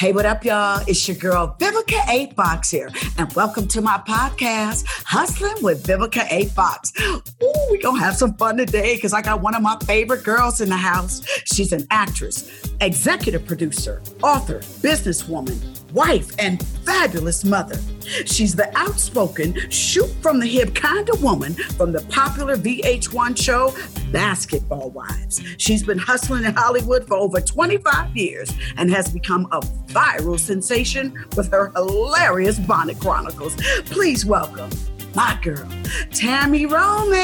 Hey, what up, y'all? It's your girl, Vivica A. Fox here, and welcome to my podcast, Hustling with Vivica A. Fox. Ooh, we're going to have some fun today because I got one of my favorite girls in the house. She's an actress, executive producer, author, businesswoman, wife, and fabulous mother. She's the outspoken, shoot-from-the-hip kind of woman from the popular VH1 show, Basketball Wives. She's been hustling in Hollywood for over 25 years and has become a viral sensation with her hilarious Bonnet Chronicles. Please welcome my girl, Tami Roman.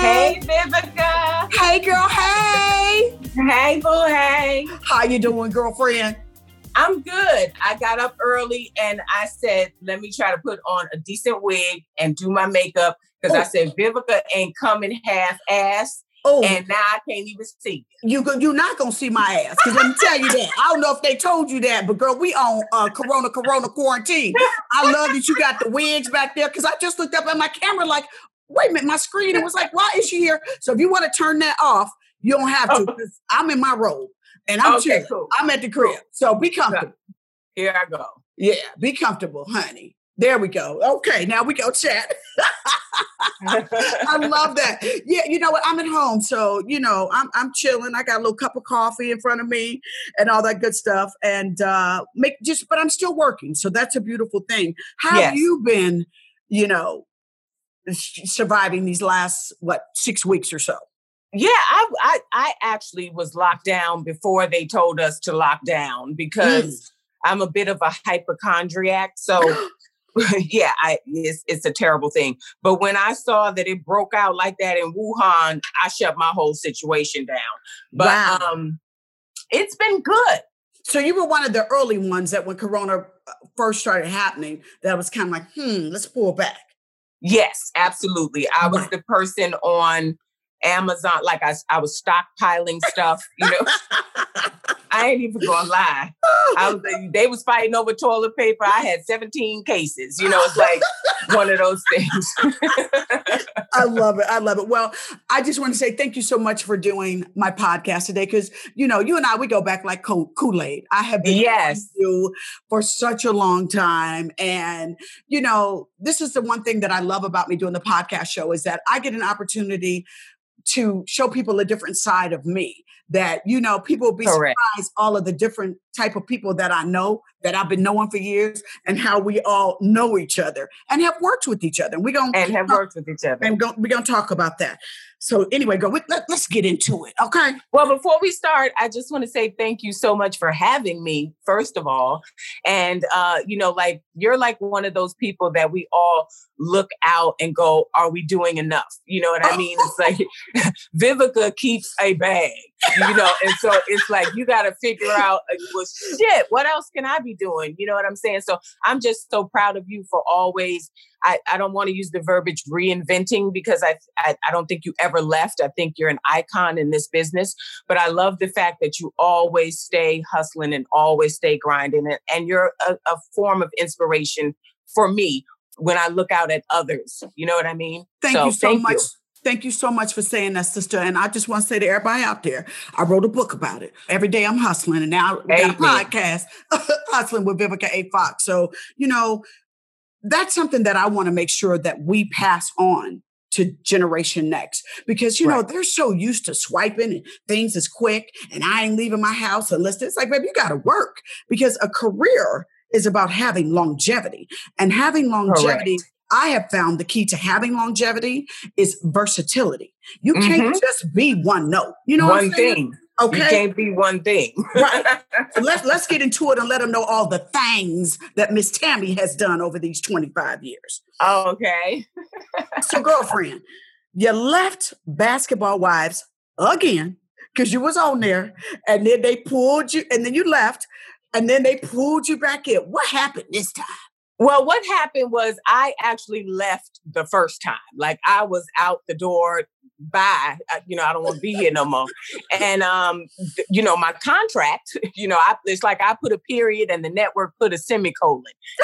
Hey, Vivica. Hey, girl, hey. Hey, boo, hey. How you doing, girlfriend? I'm good. I got up early and I said, let me try to put on a decent wig and do my makeup because I said, Vivica ain't coming half-assed. Oh, and now I can't even see you. You're not going to see my ass because let me tell you that. I don't know if they told you that, but girl, we on Corona quarantine. I love that you got the wigs back there because I just looked up at my camera like, wait a minute, my screen. It was like, why is she here? So if you want to turn that off, you don't have to because I'm in my robe. And I'm chilling. Cool. I'm at the crib. Cool. So be comfortable. Here I go. Yeah, be comfortable, honey. There we go. Okay, now we go chat. I love that. Yeah, you know what? I'm at home, so, you know, I'm chilling. I got a little cup of coffee in front of me and all that good stuff. And but I'm still working, so that's a beautiful thing. How have you been, you know, surviving these last, 6 weeks or so? Yeah, I actually was locked down before they told us to lock down because I'm a bit of a hypochondriac. So yeah, it's a terrible thing. But when I saw that it broke out like that in Wuhan, I shut my whole situation down. But it's been good. So you were one of the early ones that when Corona first started happening, that was kind of like, let's pull back. Yes, absolutely. I was the person on Amazon, like I was stockpiling stuff, you know. I ain't even gonna lie. They was fighting over toilet paper. I had 17 cases. You know, it's like one of those things. I love it. I love it. Well, I just want to say thank you so much for doing my podcast today because, you know, you and I, we go back like Kool-Aid. I have been with you for such a long time. And, you know, this is the one thing that I love about me doing the podcast show is that I get an opportunity to show people a different side of me that, you know, people will be surprised all of the different type of people that I know that I've been knowing for years and how we all know each other and have worked with each other. And we're going to talk about that. So anyway, let's get into it. Okay. Well, before we start, I just want to say thank you so much for having me, first of all. And, you know, like you're like one of those people that we all look out and go, are we doing enough? You know what I mean? It's like Vivica keeps a bag, you know? And so it's like, you got to figure out, well, shit, what else can I be doing? You know what I'm saying? So I'm just so proud of you for always. I don't want to use the verbiage reinventing because I don't think you ever left. I think you're an icon in this business, but I love the fact that you always stay hustling and always stay grinding. And you're a form of inspiration for me when I look out at others. You know what I mean? Thank you so much. Thank you so much for saying that, sister. And I just want to say to everybody out there, I wrote a book about it. Every day I'm hustling. And now we got a podcast, Hustling with Vivica A. Fox. So, you know, that's something that I want to make sure that we pass on to generation next, because, you know, they're so used to swiping and things is quick and I ain't leaving my house unless it's like, baby, you got to work because a career is about having longevity and having longevity. Correct. I have found the key to having longevity is versatility. You can't just be one note. You know what I'm saying? Thing. Okay. You can't be one thing. Right. So let's get into it and let them know all the things that Miss Tami has done over these 25 years. Oh, okay. So, girlfriend, you left Basketball Wives again because you was on there and then they pulled you and then you left and then they pulled you back in. What happened this time? Well, what happened was I actually left the first time. Like I was out the door. Bye. You know, I don't want to be here no more. And, you know, my contract, you know, it's like I put a period and the network put a semicolon.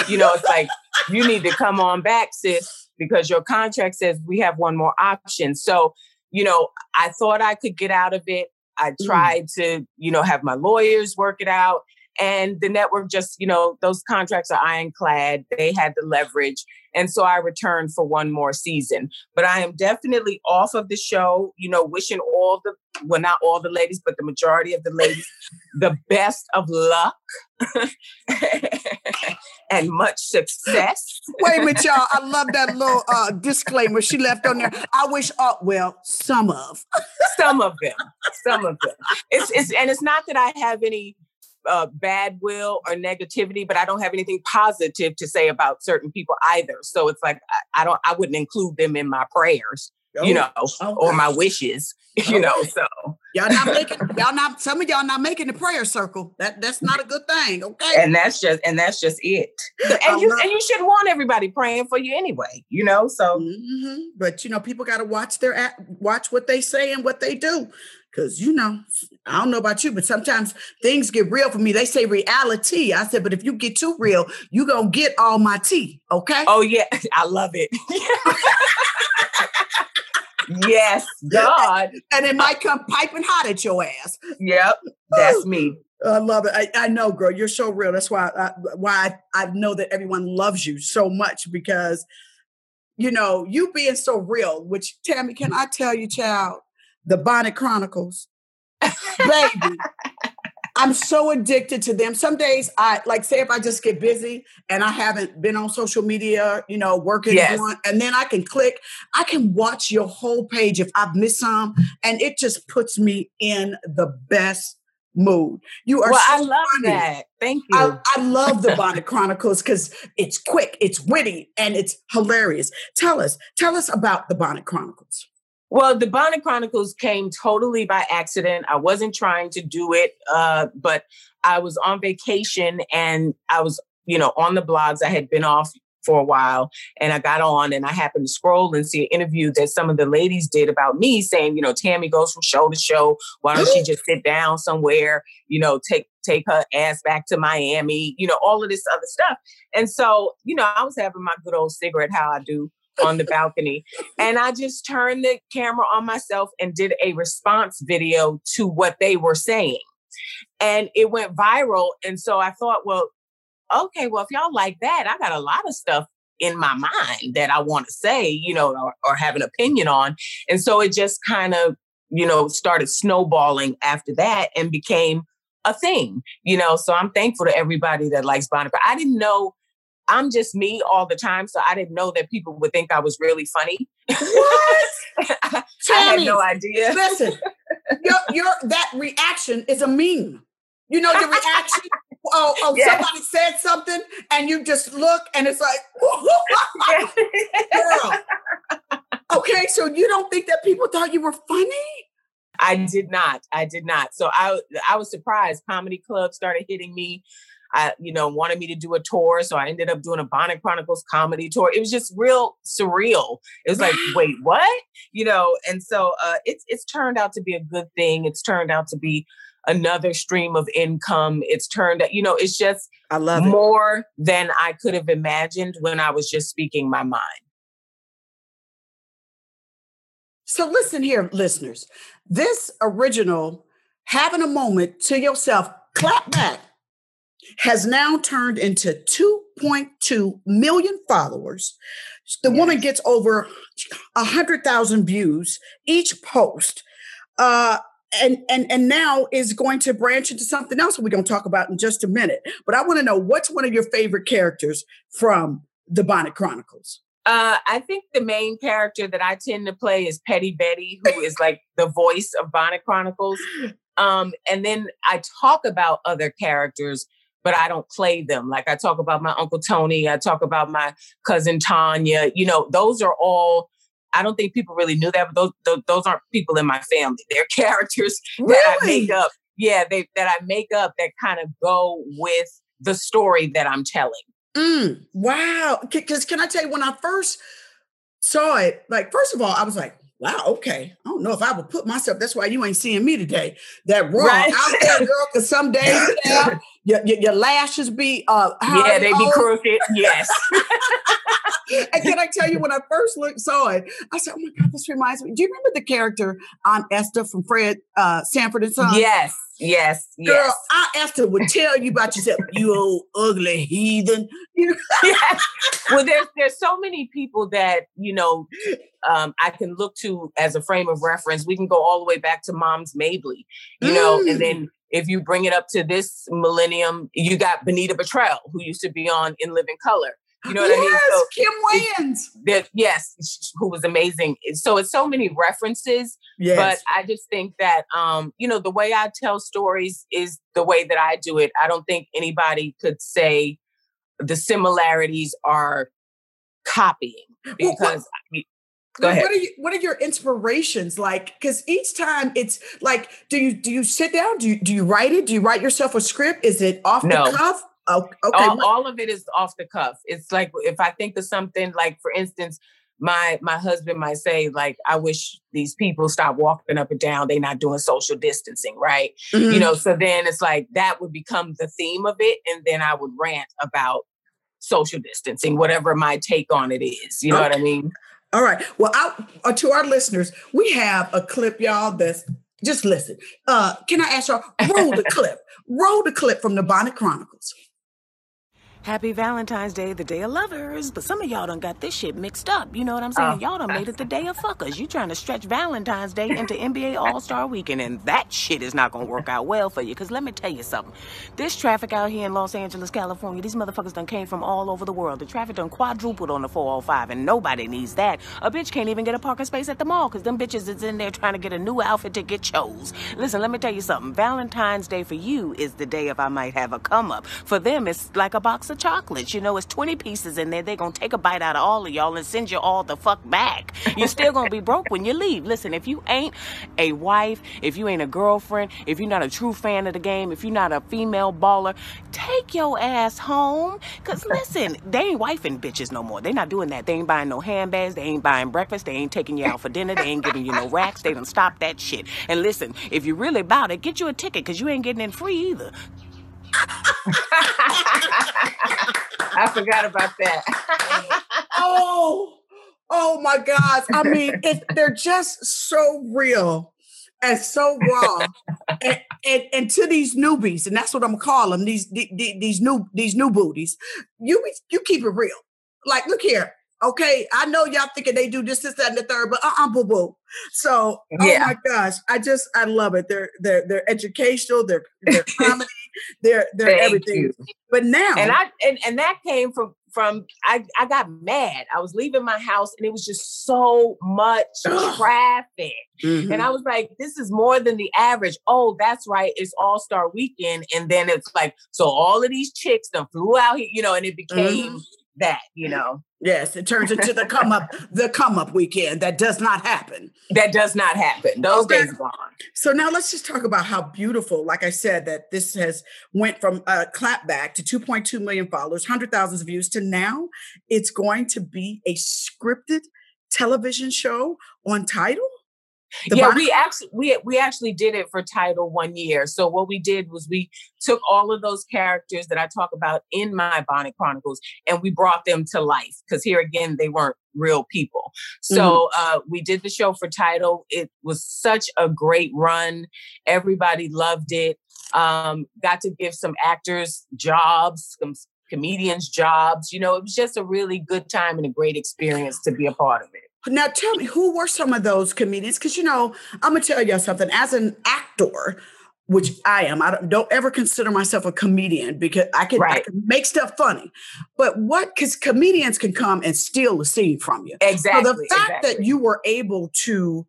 You know, it's like, you need to come on back, sis, because your contract says we have one more option. So, you know, I thought I could get out of it. I tried to, you know, have my lawyers work it out. And the network just, you know, those contracts are ironclad. They had the leverage. And so I returned for one more season. But I am definitely off of the show, you know, wishing all the, well, not all the ladies, but the majority of the ladies, the best of luck and much success. Wait a minute, y'all. I love that little disclaimer she left on there. I wish, well, some of them. And it's not that I have any bad will or negativity, but I don't have anything positive to say about certain people either. So it's like, I wouldn't include them in my prayers, or my wishes, you know, so. Some of y'all not making the prayer circle. That's not a good thing. Okay. And that's just it. And you shouldn't want everybody praying for you anyway, you know, so. Mm-hmm. But you know, people got to watch what they say and what they do. Because, you know, I don't know about you, but sometimes things get real for me. They say reality. I said, but if you get too real, you're going to get all my tea. Okay. Oh, yeah. I love it. Yes, God. And it might come piping hot at your ass. Yep. That's me. I love it. I know, girl. You're so real. That's why I know that everyone loves you so much, because, you know, you being so real, which, Tami, can I tell you, child? The Bonnet Chronicles. Baby. I'm so addicted to them. Some days I say if I just get busy and I haven't been on social media, you know, working, and then I can click, I can watch your whole page if I've missed some, and it just puts me in the best mood. You are so funny. I love that. Thank you. I love the Bonnet Chronicles because it's quick, it's witty, and it's hilarious. Tell us about the Bonnet Chronicles. Well, the Bonnet Chronicles came totally by accident. I wasn't trying to do it, but I was on vacation and I was, you know, on the blogs. I had been off for a while and I got on and I happened to scroll and see an interview that some of the ladies did about me saying, you know, Tami goes from show to show. Why don't she just sit down somewhere, you know, take her ass back to Miami, you know, all of this other stuff. And so, you know, I was having my good old cigarette, how I do, on the balcony. And I just turned the camera on myself and did a response video to what they were saying. And it went viral. And so I thought, well, if y'all like that, I got a lot of stuff in my mind that I want to say, you know, or have an opinion on. And so it just kind of, you know, started snowballing after that and became a thing, you know, so I'm thankful to everybody that likes Bonnet. But I didn't know, I'm just me all the time. So I didn't know that people would think I was really funny. What? Tami, I had no idea. Listen, that reaction is a meme. You know, the reaction. Somebody said something and you just look and it's like, girl. Okay, so you don't think that people thought you were funny? I did not. So I was surprised. Comedy clubs started hitting me. Wanted me to do a tour. So I ended up doing a Bonnet Chronicles comedy tour. It was just real surreal. It was like, wait, what? You know, and so it's turned out to be a good thing. It's turned out to be another stream of income. It's turned out, you know, it's just I love more it. Than I could have imagined when I was just speaking my mind. So listen here, listeners, this original, having a moment to yourself, clap back, has now turned into 2.2 million followers. The woman gets over 100,000 views each post, and now is going to branch into something else we're going to talk about in just a minute. But I want to know, what's one of your favorite characters from the Bonnet Chronicles? I think the main character that I tend to play is Petty Betty, who is like the voice of Bonnet Chronicles. And then I talk about other characters, but I don't play them. Like I talk about my Uncle Tony. I talk about my cousin Tanya. You know, those are all, I don't think people really knew that, but those aren't people in my family. They're characters that I make up. Yeah, that I make up that kind of go with the story that I'm telling. Wow. Because can I tell you, when I first saw it, like, first of all, I was like, wow, okay. I don't know if I would put myself, that's why you ain't seeing me today. That wrong right out there, girl, because some days Your lashes be they be crooked. Yes. And can I tell you, when I first saw it, I said, "Oh my God, this reminds me." Do you remember the character Aunt Esther from Fred Sanford and Son? Yes, yes, girl. Yes. Aunt Esther would tell you about yourself, you old ugly heathen. Yes. Well, there's so many people that I can look to as a frame of reference. We can go all the way back to Mom's Mabley, and then. If you bring it up to this millennium, you got Benita Buttrell, who used to be on In Living Color. You know what I mean? So Kim Wayans. Who was amazing. So it's so many references. Yes. But I just think that, the way I tell stories is the way that I do it. I don't think anybody could say the similarities are copying because... What are your inspirations like? Because each time it's like, do you sit down? Do you write it? Do you write yourself a script? Is it off the cuff? Oh, okay. All of it is off the cuff. It's like if I think of something, like for instance, my husband might say, like, I wish these people stop walking up and down. They're not doing social distancing, right? Mm-hmm. So then it's like that would become the theme of it, and then I would rant about social distancing, whatever my take on it is. You know what I mean? All right. Well, to our listeners, we have a clip, y'all, that's just listen. Can I ask y'all, roll the clip. Roll the clip from the Bonnet Chronicles. Happy Valentine's Day, the day of lovers. But some of y'all done got this shit mixed up. You know what I'm saying? Y'all done made it the day of fuckers. You trying to stretch Valentine's Day into NBA All-Star Weekend, and that shit is not going to work out well for you. Because let me tell you something. This traffic out here in Los Angeles, California, these motherfuckers done came from all over the world. The traffic done quadrupled on the 405, and nobody needs that. A bitch can't even get a parking space at the mall because them bitches is in there trying to get a new outfit to get chose. Listen, let me tell you something. Valentine's Day for you is the day of I might have a come-up. For them, it's like a box of chocolates. It's 20 pieces in there. They're going to take a bite out of all of y'all and send you all the fuck back. You're still going to be broke when you leave. Listen, if you ain't a wife, if you ain't a girlfriend, if you're not a true fan of the game, if you're not a female baller, take your ass home. Because listen, they ain't wifing bitches no more. They're not doing that. They ain't buying no handbags. They ain't buying breakfast. They ain't taking you out for dinner. They ain't giving you no racks. They done stopped that shit. And listen, if you really about it, get you a ticket because you ain't getting in free either. I forgot about that. Oh my gosh. I mean, they're just so real and so raw and to these newbies, and that's what I'm gonna call them, these new booties. You keep it real. Like, look here. Okay, I know y'all thinking they do this, that, and the third, but boo-boo. So, my gosh, I love it. They're educational, they're comedy, they're everything. You. But now, and that came from I got mad. I was leaving my house, and it was just so much traffic, mm-hmm. and I was like, "This is more than the average." Oh, that's right, it's All-Star Weekend, and then it's like, so all of these chicks done flew out here, and it became. Mm-hmm. That. Yes, it turns into the come up weekend. That does not happen. Those days are gone. So now let's just talk about how beautiful, like I said, that this has went from a clapback to 2.2 million followers, 100,000 views to now it's going to be a scripted television show on Tidal. We actually did it for Tidal one year. So what we did was we took all of those characters that I talk about in my Bonnet Chronicles and we brought them to life because here again, they weren't real people. So we did the show for Tidal. It was such a great run. Everybody loved it. Got to give some actors jobs, some comedians jobs. It was just a really good time and a great experience to be a part of it. Now, tell me, who were some of those comedians? Because, I'm going to tell you something. As an actor, which I am, I don't ever consider myself a comedian because I can make stuff funny. But because comedians can come and steal a scene from you. Exactly. So the fact that you were able to,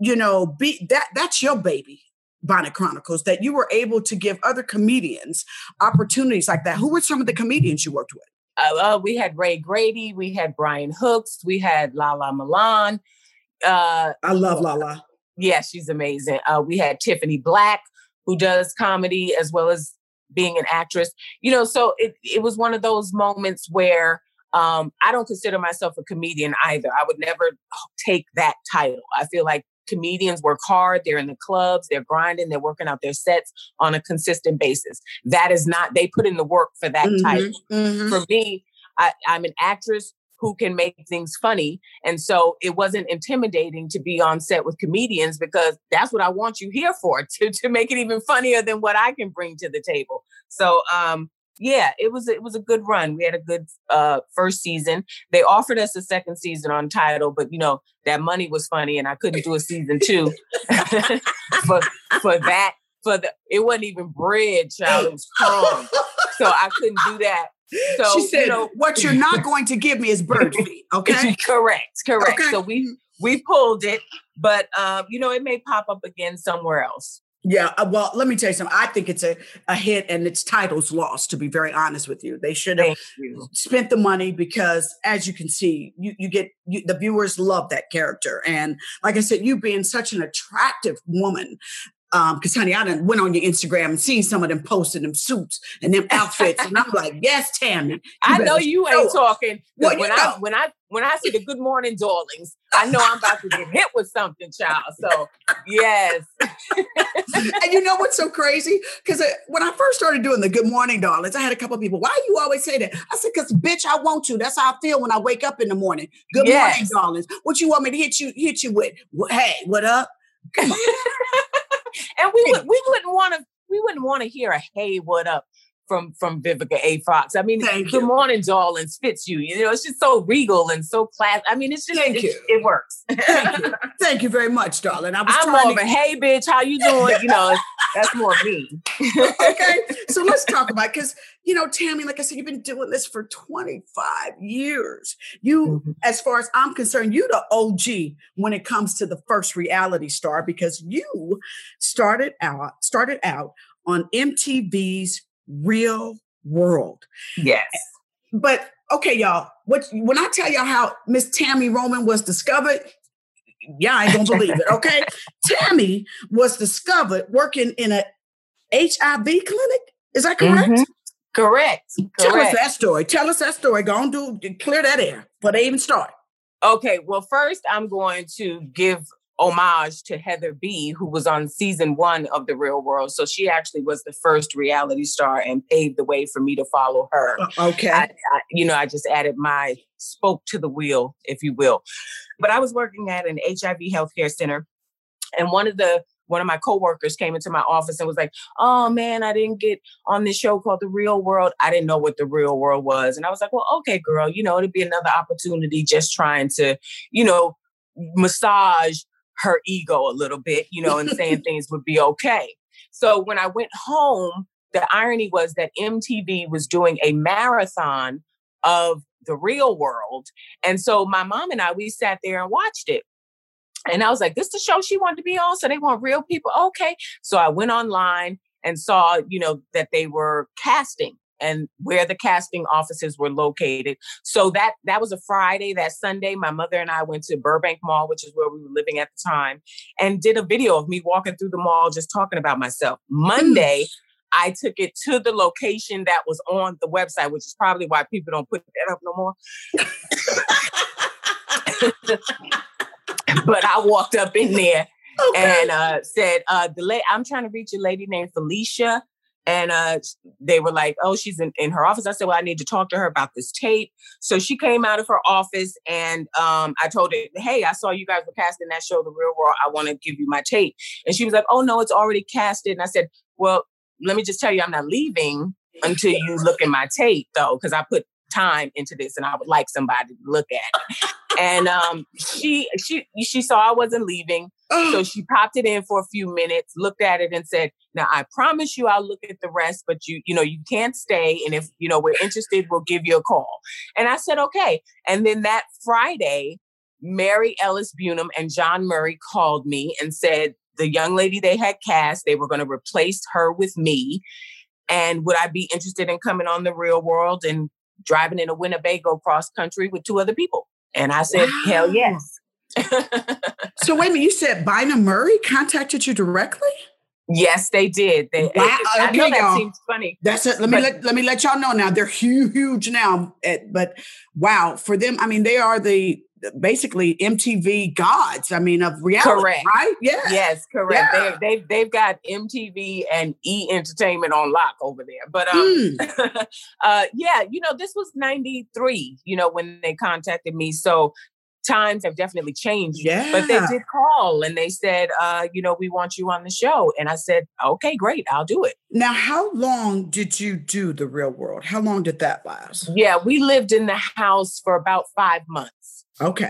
be that's your baby, Bonnet Chronicles, that you were able to give other comedians opportunities like that. Who were some of the comedians you worked with? We had Ray Grady, we had Brian Hooks, we had Lala Milan. I love Lala. Yeah, she's amazing. We had Tiffany Black, who does comedy as well as being an actress. So it was one of those moments where I don't consider myself a comedian either. I would never take that title. I feel like comedians work hard. They're in the clubs. They're grinding. They're working out their sets on a consistent basis. That is not, they put in the work for that type. Mm-hmm. For me, I'm an actress who can make things funny. And so it wasn't intimidating to be on set with comedians because that's what I want you here for, to make it even funnier than what I can bring to the table. So, yeah, it was a good run. We had a good first season. They offered us a second season on Tidal, but you know, that money was funny and I couldn't do a season two for that. It wasn't even bread, child. It was crumbs. So I couldn't do that. So, she said, you know, what you're not going to give me is bird feed. Okay. Correct. Okay. So we pulled it, but you know, it may pop up again somewhere else. Yeah, well, let me tell you something. I think it's a hit and its title's lost, to be very honest with you. They should have spent the money because, as you can see, you get the viewers love that character. And like I said, you being such an attractive woman, because, honey, I done went on your Instagram and seen some of them posting them suits and them outfits. And I'm like, yes, Tammy. I know you ain't talking. Well, when I see the Good Morning Darlings, I know I'm about to get hit with something, child. So, yes. And you know what's so crazy? Because when I first started doing the Good Morning Darlings, I had a couple of people, why do you always say that? I said, because, bitch, I want to. That's how I feel when I wake up in the morning. Good morning, darlings. What you want me to hit you with? Hey, what up? Come on. And we wouldn't want to hear a "Hey, what up" from Vivica A. Fox. I mean, "Good morning, darlings" fits you. You know, it's just so regal and so classy. I mean, it's just it works. Thank you. Thank you very much, darling. I'm more of a "Hey, bitch, how you doing?" You know, that's more me. Okay, so let's talk about because you know, Tammy, like I said, you've been doing this for 25 years. You, as far as I'm concerned, you're the OG when it comes to the first reality star because you started out on MTV's Real World. Yes. But okay, y'all, when I tell y'all how Miss Tami Roman was discovered, yeah, I don't believe it. Okay. Tammy was discovered working in a HIV clinic. Is that correct? Mm-hmm. Correct. Tell us that story. Go on, clear that air before they even start. Okay. Well, first I'm going to give homage to Heather B, who was on season 1 of The Real World. So she actually was the first reality star and paved the way for me to follow her. Okay. I just added my spoke to the wheel, if you will. But I was working at an HIV healthcare center, and one of my coworkers came into my office and was like, oh man, I didn't get on this show called The Real World. I didn't know what The Real World was. And I was like, well, okay, girl, you know, it'd be another opportunity just trying to, you know, massage her ego a little bit, you know, and saying things would be okay. So when I went home, the irony was that MTV was doing a marathon of The Real World. And so my mom and I, we sat there and watched it. And I was like, this is the show she wanted to be on. So they want real people. Okay. So I went online and saw, you know, that they were casting and where the casting offices were located. So that was a Friday. That Sunday, my mother and I went to Burbank Mall, which is where we were living at the time, and did a video of me walking through the mall, just talking about myself. Monday, I took it to the location that was on the website, which is probably why people don't put that up no more. But I walked up in there and said, I'm trying to reach a lady named Felicia. And they were like, oh, she's in her office. I said, well, I need to talk to her about this tape. So she came out of her office and I told her, hey, I saw you guys were casting that show, The Real World. I want to give you my tape. And she was like, oh, no, it's already casted. And I said, well, let me just tell you, I'm not leaving until you look at my tape, though, because I put time into this and I would like somebody to look at it. And she saw I wasn't leaving. So she popped it in for a few minutes, looked at it and said, now, I promise you, I'll look at the rest, but you can't stay. And if, you know, we're interested, we'll give you a call. And I said, okay. And then that Friday, Mary Ellis Bunim and John Murray called me and said, the young lady they had cast, they were going to replace her with me. And would I be interested in coming on The Real World and driving in a Winnebago cross country with 2 other people? And I said, wow. Hell yes. So wait a minute, you said Bynum Murray contacted you directly? Yes, they did. I know that seems funny. That's it. Let me let y'all know now. They're huge now. But wow, for them, I mean, they are the basically MTV gods, I mean, of reality, correct. Right? Yeah. Yes, correct. Yeah. They've got MTV and E! Entertainment on lock over there. But yeah, you know, this was 93, you know, when they contacted me. So times have definitely changed. Yeah. But they did call and they said, you know, we want you on the show. And I said, okay, great, I'll do it. Now, how long did you do The Real World? How long did that last? Yeah, we lived in the house for about 5 months. Okay.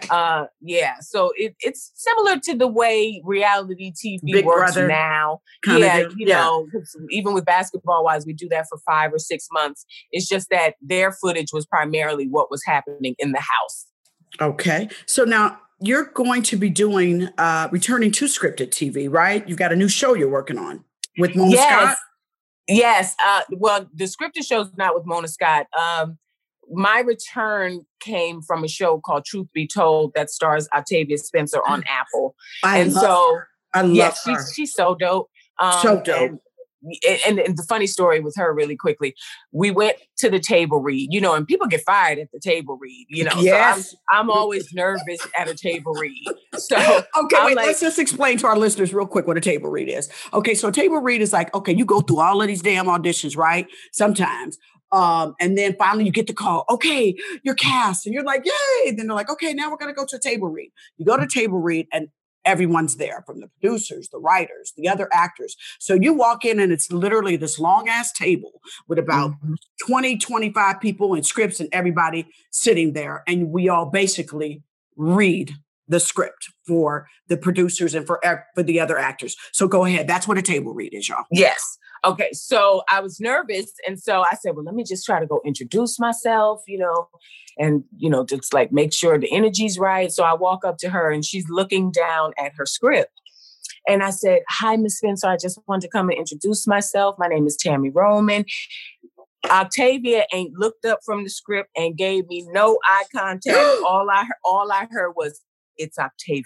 Yeah. So it's similar to the way reality TV Big works Brother now. Yeah. You know, even with Basketball Wives, we do that for 5 or 6 months. It's just that their footage was primarily what was happening in the house. Okay. So now you're going to be doing, returning to scripted TV, right? You've got a new show you're working on with Mona Scott. Yes. Well, the scripted show's not with Mona Scott. My return came from a show called Truth Be Told that stars Octavia Spencer on Apple. I love her. She's so dope. And the funny story with her really quickly, we went to the table read, you know, and people get fired at the table read, you know. Yes. So I'm always nervous at a table read. So okay, wait, like, let's just explain to our listeners real quick what a table read is. Okay, so a table read is like, okay, you go through all of these damn auditions, right? Sometimes. And then finally you get the call, okay, you're cast. And you're like, yay. Then they're like, okay, now we're going to go to a table read. You go to a table read and everyone's there, from the producers, the writers, the other actors. So you walk in and it's literally this long ass table with about 20, 25 people and scripts and everybody sitting there. And we all basically read the script for the producers and for the other actors. So go ahead. That's what a table read is, y'all. Yes. Okay. So I was nervous. And so I said, well, let me just try to go introduce myself, you know, and, you know, just like make sure the energy's right. So I walk up to her and she's looking down at her script. And I said, hi, Miss Spencer. I just wanted to come and introduce myself. My name is Tami Roman. Octavia ain't looked up from the script and gave me no eye contact. All I heard was, it's Octavia.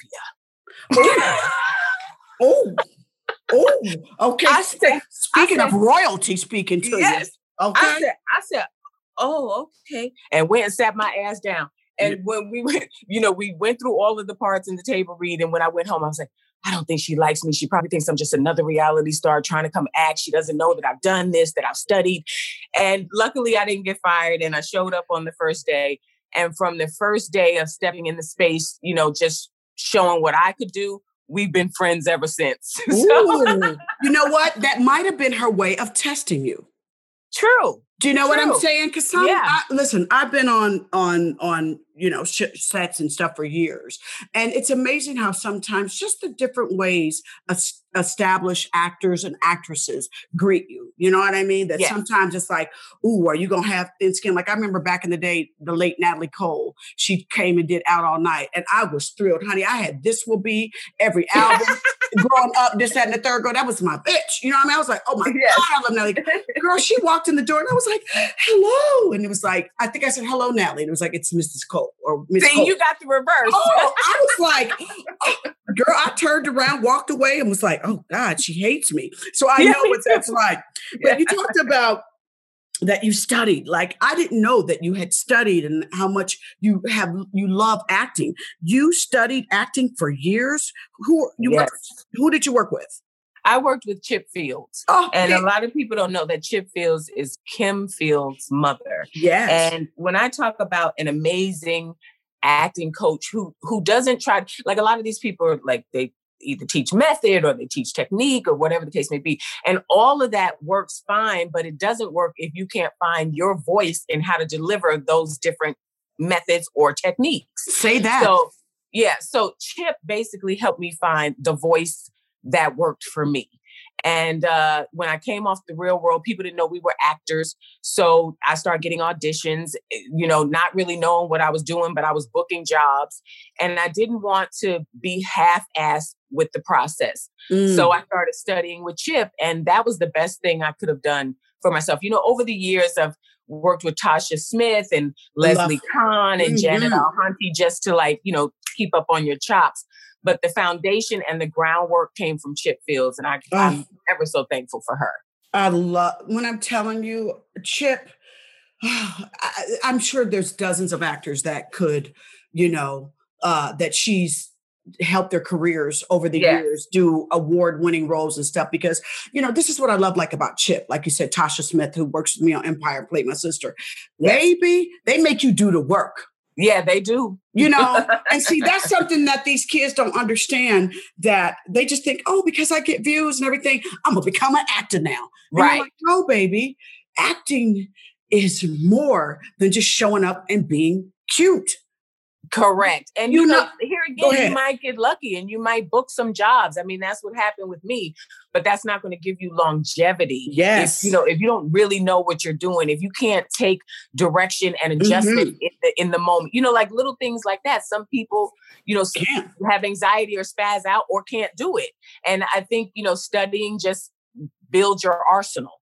Oh, okay. Speaking of royalty speaking to you. Okay. I said, oh, okay. And went and sat my ass down. And when we went, you know, we went through all of the parts in the table read. And when I went home, I was like, I don't think she likes me. She probably thinks I'm just another reality star trying to come act. She doesn't know that I've done this, that I've studied. And luckily I didn't get fired. And I showed up on the first day. And from the first day of stepping in the space, you know, just showing what I could do, we've been friends ever since. Ooh. You know what? That might have been her way of testing you. True. Do you know what I'm saying? Because listen, I've been on you know, sets and stuff for years. And it's amazing how sometimes just the different ways established actors and actresses greet you. You know what I mean? That sometimes it's like, ooh, are you going to have thin skin? Like I remember back in the day, the late Natalie Cole, she came and did Out All Night. And I was thrilled, honey. I had This Will Be, every album. Growing up, this, that, and the third girl, that was my bitch. You know what I mean? I was like, oh my God, I love Natalie. Girl, she walked in the door and I was like, hello. And it was like, I think I said, hello, Natalie. And it was like, it's Mrs. Cole or Miss Cole. You got the reverse. Oh, I was like, oh, girl, I turned around, walked away and was like, oh God, she hates me. So I know what that's like. But you talked about that you studied. Like, I didn't know that you had studied and how much you love acting. You studied acting for years. Who did you work with? I worked with Chip Fields. Oh, and a lot of people don't know that Chip Fields is Kim Fields' mother. Yes. And when I talk about an amazing acting coach who doesn't try, like a lot of these people are like, they either teach method or they teach technique or whatever the case may be. And all of that works fine, but it doesn't work if you can't find your voice in how to deliver those different methods or techniques. Say that. So Chip basically helped me find the voice that worked for me. And when I came off The Real World, people didn't know we were actors. So I started getting auditions, you know, not really knowing what I was doing, but I was booking jobs. And I didn't want to be half-assed with the process. So I started studying with Chip. And that was the best thing I could have done for myself. You know, over the years, I've worked with Tasha Smith and Leslie Kahn and Janet Alhunty just to, like, you know, keep up on your chops. But the foundation and the groundwork came from Chip Fields. And I'm ever so thankful for her. I love, when I'm telling you, Chip, I'm sure there's dozens of actors that could, you know, that she's helped their careers over the years do award-winning roles and stuff, because, you know, this is what I love, like, about Chip. Like you said, Tasha Smith, who works with me on Empire, played my sister. Baby, they make you do the work. Yeah, they do. You know, and see, that's something that these kids don't understand, that they just think, oh, because I get views and everything, I'm going to become an actor now. And right. Like, no, baby, acting is more than just showing up and being cute. Correct. And, you know, here again, you might get lucky and you might book some jobs. I mean, that's what happened with me, but that's not going to give you longevity. Yes. If, you know, if you don't really know what you're doing, if you can't take direction and adjustment in the moment, you know, like little things like that. Some people, you know, have anxiety or spaz out or can't do it. And I think, you know, studying just builds your arsenal.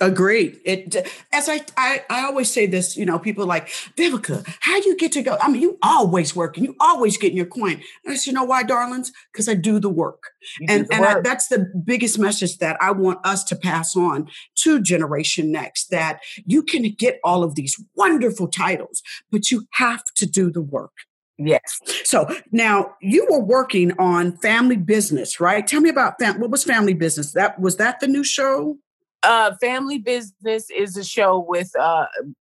Agreed. It, as I always say this, you know, people are like, Vivica, how do you get to go? I mean, you always work and you always get in your coin. And I said, you know why, darlings? Because I do the work. And that's the biggest message that I want us to pass on to Generation Next, that you can get all of these wonderful titles, but you have to do the work. Yes. So now you were working on Family Business, right? Tell me about what was Family Business? Was that the new show? Family Business is a show with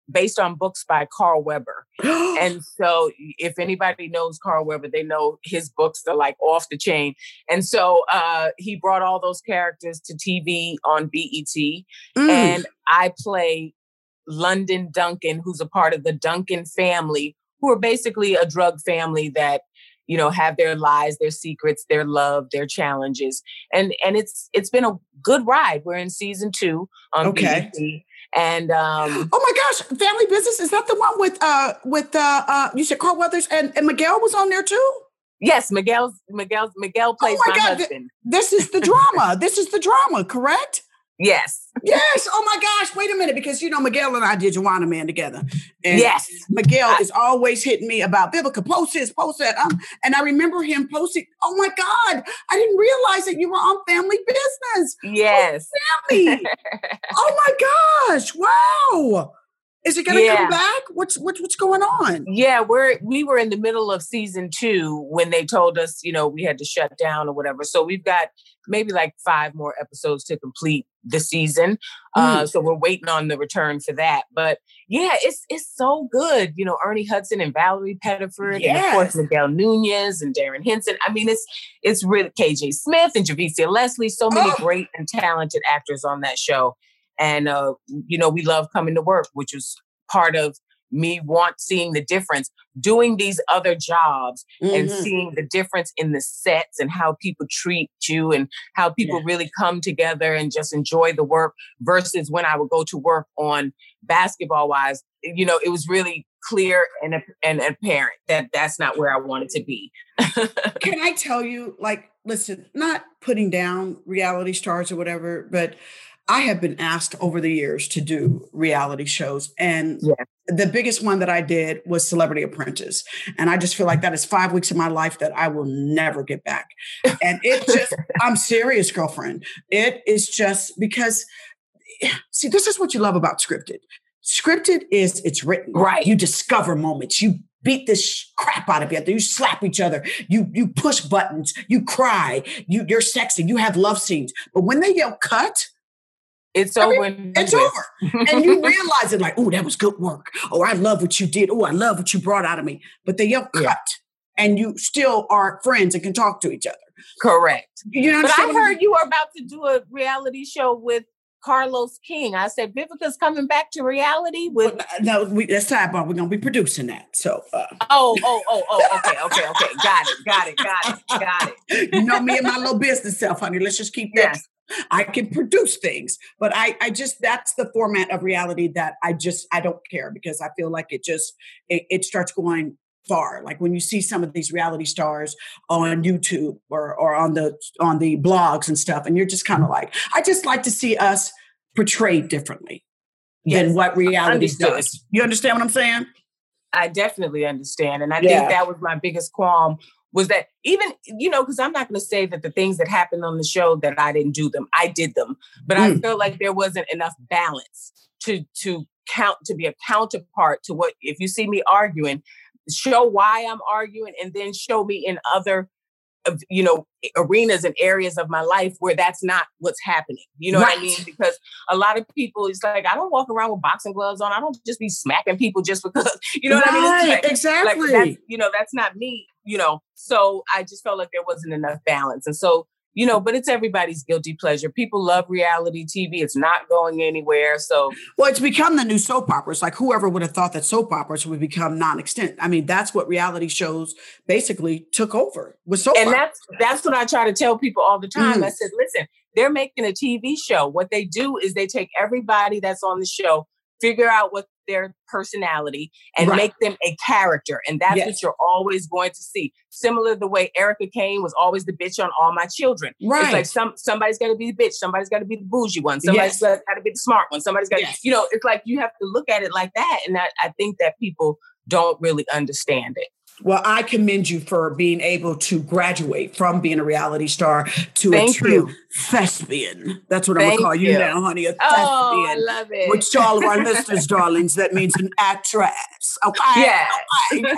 based on books by Carl Weber. And so if anybody knows Carl Weber, they know his books are like off the chain. And so he brought all those characters to TV on BET. And I play London Duncan, who's a part of the Duncan family, who are basically a drug family that, you know, have their lies, their secrets, their love, their challenges. And it's been a good ride. We're in season 2 on BET. And oh my gosh, Family Business, is that the one with you said Carl Weathers and Miguel was on there too? Yes, Miguel plays my husband. This is the drama. This is the drama, correct? Yes. Yes. Oh my gosh. Wait a minute. Because, you know, Miguel and I did Juana Man together. And yes. Miguel is always hitting me about Vivica, post this, post that. And I remember him posting, oh my God, I didn't realize that you were on Family Business. Yes. Oh, family. Oh my gosh. Wow. Is it going to come back? What's going on? Yeah, we were in the middle of season 2 when they told us, you know, we had to shut down or whatever. So we've got maybe like 5 more episodes to complete the season. So we're waiting on the return for that. But yeah, it's so good. You know, Ernie Hudson and Valerie Pettiford and of course Miguel Nunez and Darren Henson. I mean, it's really KJ Smith and Javicia Leslie. So many great and talented actors on that show. And, you know, we love coming to work, which is part of me seeing the difference, doing these other jobs and seeing the difference in the sets and how people treat you and how people really come together and just enjoy the work versus when I would go to work on Basketball Wives. You know, it was really clear and apparent that that's not where I wanted to be. Can I tell you, like, listen, not putting down reality stars or whatever, but I have been asked over the years to do reality shows. And the biggest one that I did was Celebrity Apprentice. And I just feel like that is 5 weeks of my life that I will never get back. And it just, I'm serious, girlfriend. It is just because, see, this is what you love about scripted. Scripted is, it's written. Right. You discover moments. You beat this crap out of each other. You slap each other. You push buttons. You cry. You're sexy. You have love scenes. But when they yell cut, it's over. It's over. And you realize it like, oh, that was good work. Oh, I love what you did. Oh, I love what you brought out of me. But they yell cut and you still are friends and can talk to each other. Correct. You know what I'm saying? I heard you were about to do a reality show with Carlos King. I said, Vivica's coming back to reality with... Well, no, that's sidebar. We're going to be producing that. So... Okay. Got it. You know me and my little business self, honey. Let's just keep that. I can produce things, but I just, that's the format of reality that I don't care, because I feel like it starts going far. Like when you see some of these reality stars on YouTube or on the blogs and stuff, and you're just kind of like, I just like to see us portrayed differently than what reality does. You understand what I'm saying? I definitely understand. And I think that was my biggest qualm. Was that even, you know, because I'm not going to say that the things that happened on the show that I didn't do them, I did them. But I feel like there wasn't enough balance to be a counterpart to what, if you see me arguing, show why I'm arguing, and then show me in other, you know, arenas and areas of my life where that's not what's happening. You know right. what I mean? Because a lot of people, it's like, I don't walk around with boxing gloves on. I don't just be smacking people just because, you know what I mean? Like, exactly. Like that's, you know, that's not me, you know? So I just felt like there wasn't enough balance. And so, you know, but it's everybody's guilty pleasure. People love reality TV. It's not going anywhere. So, well, it's become the new soap operas. Like, whoever would have thought that soap operas would become non-existent? I mean, that's what reality shows basically took over with soap operas. And that's what I try to tell people all the time. I said, listen, they're making a TV show. What they do is they take everybody that's on the show, figure out what their personality, and right. make them a character. And that's yes. what you're always going to see. Similar to the way Erica Kane was always the bitch on All My Children. Right. It's like somebody's got to be the bitch. Somebody's got to be the bougie one. Somebody's yes. got to be the smart one. Somebody's got to, yes. you know, it's like you have to look at it like that. And I think that people don't really understand it. Well, I commend you for being able to graduate from being a reality star to a true thespian. That's what I'm going to call you now, honey, a thespian. Oh, I love it. Which to all of our listeners, darlings, that means an actress. Okay. Yes. Okay.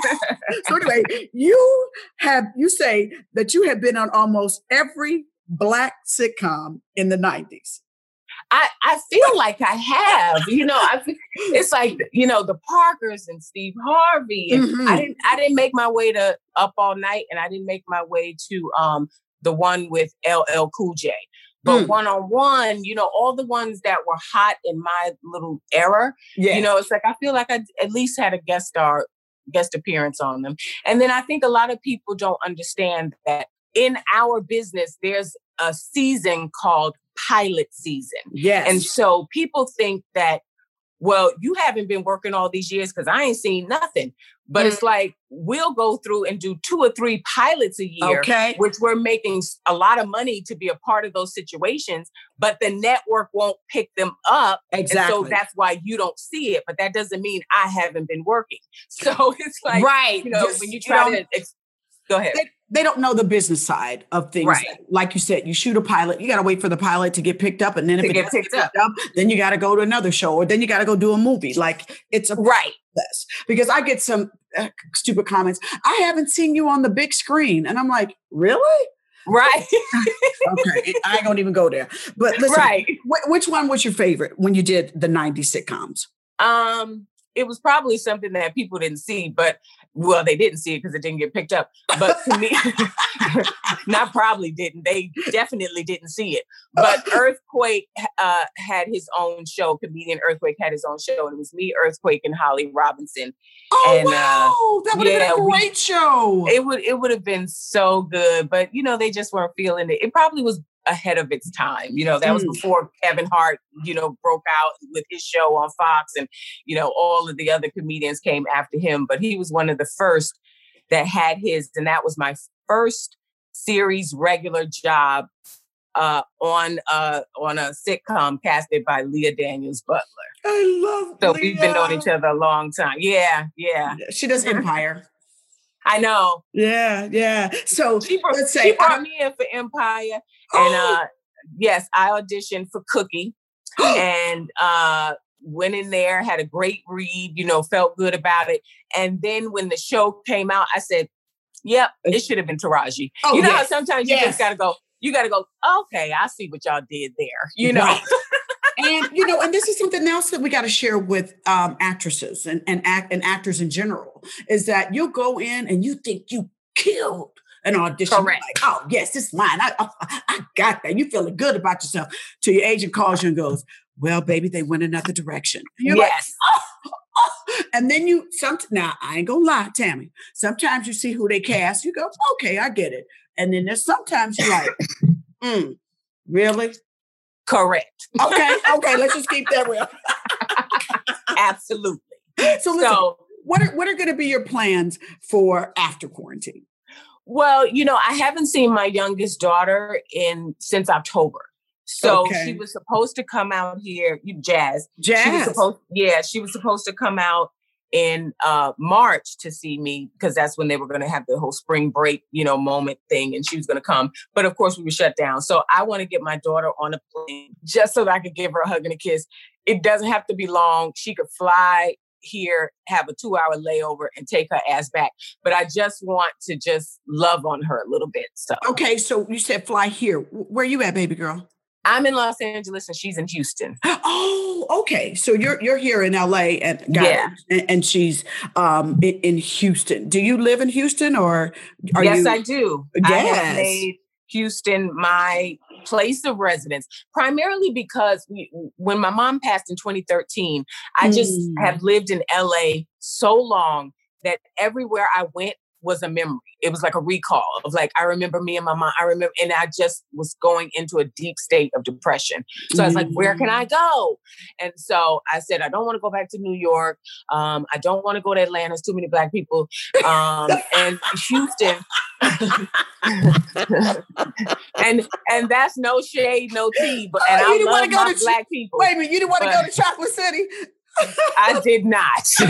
So anyway, you say that you have been on almost every Black sitcom in the 90s. I feel like I have, you know, it's like, you know, the Parkers and Steve Harvey. And mm-hmm. I didn't make my way to Up All Night, and I didn't make my way to the one with LL Cool J. But One-on-One, you know, all the ones that were hot in my little era, yes. you know, it's like, I feel like I at least had a guest appearance on them. And then I think a lot of people don't understand that in our business, there's a season called pilot season. Yes. And so people think that, well, you haven't been working all these years because I ain't seen nothing. But it's like, we'll go through and do 2 or 3 pilots a year, okay. which we're making a lot of money to be a part of those situations, but the network won't pick them up. Exactly. And so that's why you don't see it. But that doesn't mean I haven't been working. So it's like, right. you know, just, when you try to... Go ahead. They don't know the business side of things. Right. Like you said, you shoot a pilot, you got to wait for the pilot to get picked up. And then if it gets picked up, then you got to go to another show, or then you got to go do a movie. Like it's a right. process. Because I get some stupid comments. I haven't seen you on the big screen. And I'm like, really? Right. Okay. I don't even go there. But listen, right. Which one was your favorite when you did the 90s sitcoms? It was probably something that people didn't see, but well, they didn't see it because it didn't get picked up. But to me, not probably didn't. They definitely didn't see it. But Earthquake had his own show. Comedian Earthquake had his own show. And it was me, Earthquake, and Holly Robinson. Oh, and, wow. That would have been a great show. It would have been so good. But, you know, they just weren't feeling it. It probably was ahead of its time. You know, that was before Kevin Hart, you know, broke out with his show on Fox, and, you know, all of the other comedians came after him, but he was one of the first that had his, and that was my first series regular job on a sitcom casted by Leah Daniels Butler. I love Leah. So we've been knowing each other a long time. Yeah, yeah. She does Empire. I know. Yeah, yeah. So she brought me in for Empire. And yes, I auditioned for Cookie and went in there, had a great read, you know, felt good about it. And then when the show came out, I said, yep, it should have been Taraji. Oh, you know yes. how sometimes you yes. just got to go, okay, I see what y'all did there, you know. Right. And, you know, and this is something else that we got to share with actresses and actors in general, is that you'll go in and you think you killed an audition. Correct. Like, oh, yes, it's mine. I got that. You feeling good about yourself till your agent calls you and goes, well, baby, they went another direction. You're yes. Like, oh. And then now I ain't gonna lie, Tami. Sometimes you see who they cast. You go, okay, I get it. And then there's sometimes you're like, really? Correct. Okay. Let's just keep that real. Absolutely. So listen, what are going to be your plans for after quarantine? Well, you know, I haven't seen my youngest daughter since October. So She was supposed to come out here, Jazz. She was supposed to come out in March to see me, because that's when they were going to have the whole spring break, you know, moment thing. And she was going to come. But of course, we were shut down. So I want to get my daughter on a plane just so that I could give her a hug and a kiss. It doesn't have to be long. She could fly here, have a 2-hour layover and take her ass back. But I just want to just love on her a little bit. So okay, so you said fly here. Where you at, baby girl? I'm in Los Angeles and she's in Houston. Oh, okay. So you're here in LA and and she's in Houston. Do you live in Houston or are you? Yes, I do. Yes. I have made Houston my place of residence, primarily because when my mom passed in 2013, I just have lived in LA so long that everywhere I went was a memory. It was like a recall of like, I remember me and my mom, and I just was going into a deep state of depression. So I was like, where can I go? And so I said, I don't want to go back to New York. I don't want to go to Atlanta. There's too many black people. And Houston. and that's no shade, no tea, but and I love my black people. Wait a minute, you didn't want to go to Chocolate City? I did not. So,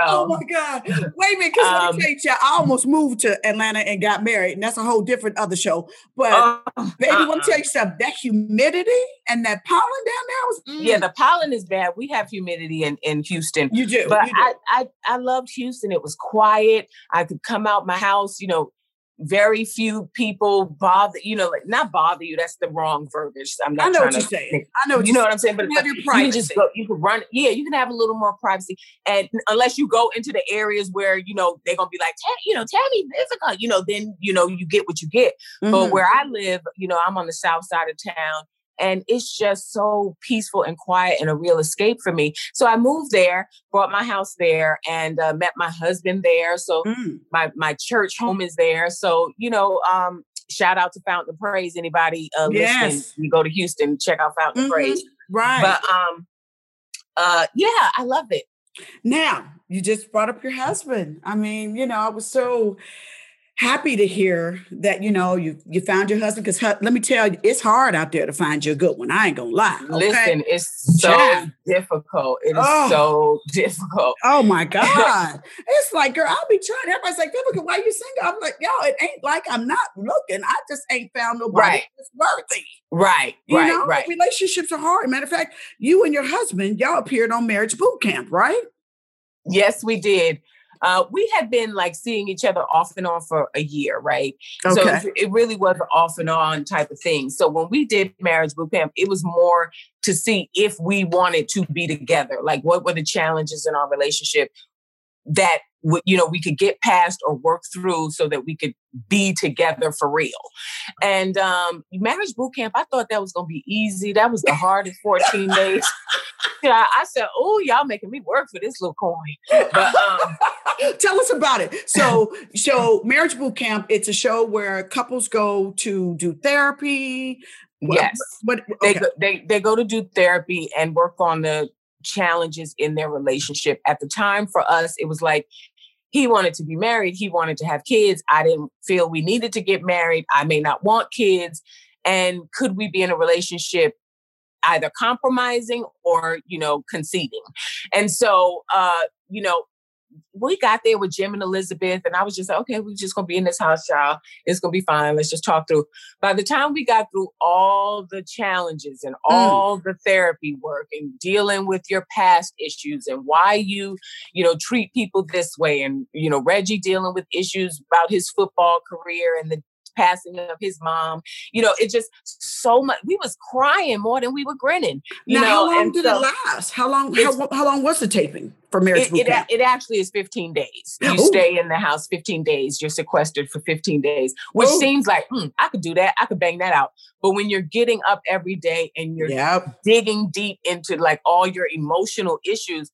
oh my God. Wait a minute, because let me tell you, child, I almost moved to Atlanta and got married, and that's a whole different other show. But baby, let me tell you something, that humidity and that pollen down there was yeah, the pollen is bad. We have humidity in Houston. You do. But you do. I loved Houston. It was quiet. I could come out my house, you know. Very few people bother, you know, like not bother you. That's the wrong verbiage. I know what you're saying. I know you know what I'm saying. But you can just go, you can run. Yeah, you can have a little more privacy, and unless you go into the areas where you know they're gonna be like, you know, Tami Vivica, you know, then you know you get what you get. But where I live, you know, I'm on the south side of town, and it's just so peaceful and quiet and a real escape for me. So I moved there, bought my house there, and met my husband there. So my church home is there. So, you know, shout out to Fountain of Praise. Anybody listening, you go to Houston, check out Fountain of Praise. Right. But yeah, I love it. Now, you just brought up your husband. I mean, you know, I was so happy to hear that, you know, you found your husband, because let me tell you, it's hard out there to find you a good one. I ain't gonna lie. Okay? Listen, it's so difficult. It is so difficult. Oh my God. It's like, girl, I'll be trying. Everybody's like, Vivica, why you single? I'm like, yo, it ain't like I'm not looking. I just ain't found nobody that's worthy. Right. You know, relationships are hard. Matter of fact, you and your husband, y'all appeared on Marriage Boot Camp, right? Yes, we did. We had been like seeing each other off and on for a year, right? Okay. So it really was an off and on type of thing. So when we did Marriage Boot Camp, it was more to see if we wanted to be together. Like what were the challenges in our relationship that, you know, we could get past or work through so that we could be together for real. And Marriage Boot Camp, I thought that was going to be easy. That was the hardest 14 days. Yeah, I said, oh, y'all making me work for this little coin. But, tell us about it. So Marriage Boot Camp, it's a show where couples go to do therapy. Yes. But they go to do therapy and work on the challenges in their relationship. At the time for us, it was like, he wanted to be married. He wanted to have kids. I didn't feel we needed to get married. I may not want kids. And could we be in a relationship either compromising or, you know, conceding? And so, you know, we got there with Jim and Elizabeth, and I was just like, okay, we're just going to be in this house, y'all. It's going to be fine. Let's just talk through. By the time we got through all the challenges and all the therapy work and dealing with your past issues and why you know, treat people this way, and, you know, Reggie dealing with issues about his football career and the passing of his mom, you know, it's just so much. We was crying more than we were grinning. How long did it last? How long was the taping for Marriage Boot Camp? It actually is 15 days. You stay in the house 15 days. You're sequestered for 15 days, which seems like, I could do that. I could bang that out. But when you're getting up every day and you're digging deep into like all your emotional issues,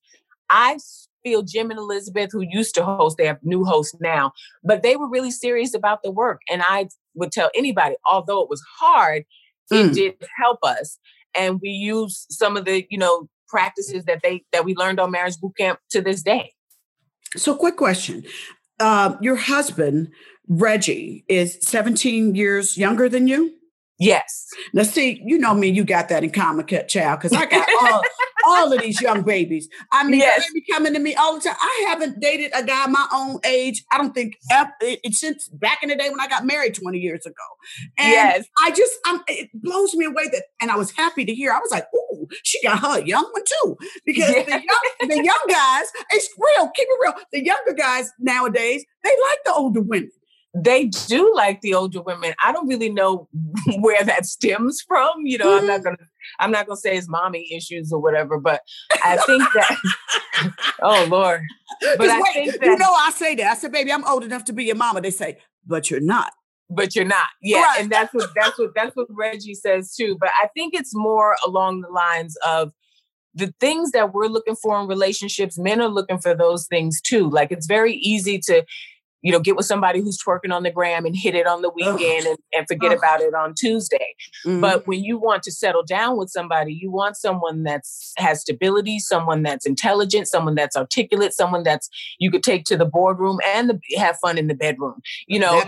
I feel Jim and Elizabeth, who used to host, they have new hosts now, but they were really serious about the work. And I would tell anybody, although it was hard, it did help us. And we use some of the, you know, practices that we learned on Marriage Boot Camp to this day. So quick question. Your husband, Reggie, is 17 years younger than you? Yes. Now, see, you know me, you got that in common, child, because I got all of these young babies. I mean, they be coming to me all the time. I haven't dated a guy my own age, I don't think, since back in the day when I got married 20 years ago. And it blows me away that, and I was happy to hear. I was like, ooh, She got her young one too, because the young guys, it's real, keep it real. The younger guys nowadays, they like the older women. They do like the older women. I don't really know where that stems from. You know, mm-hmm. I'm not gonna say it's mommy issues or whatever, but I think that, oh Lord. But I think that, you know, I say that. I said, baby, I'm old enough to be your mama. They say, but you're not. But you're not. Yeah. Right. And that's what Reggie says too. But I think it's more along the lines of the things that we're looking for in relationships, men are looking for those things too. Like it's very easy to, you know, get with somebody who's twerking on the gram and hit it on the weekend and forget about it on Tuesday. Mm-hmm. But when you want to settle down with somebody, you want someone that's has stability, someone that's intelligent, someone that's articulate, someone that's you could take to the boardroom and have fun in the bedroom, you know,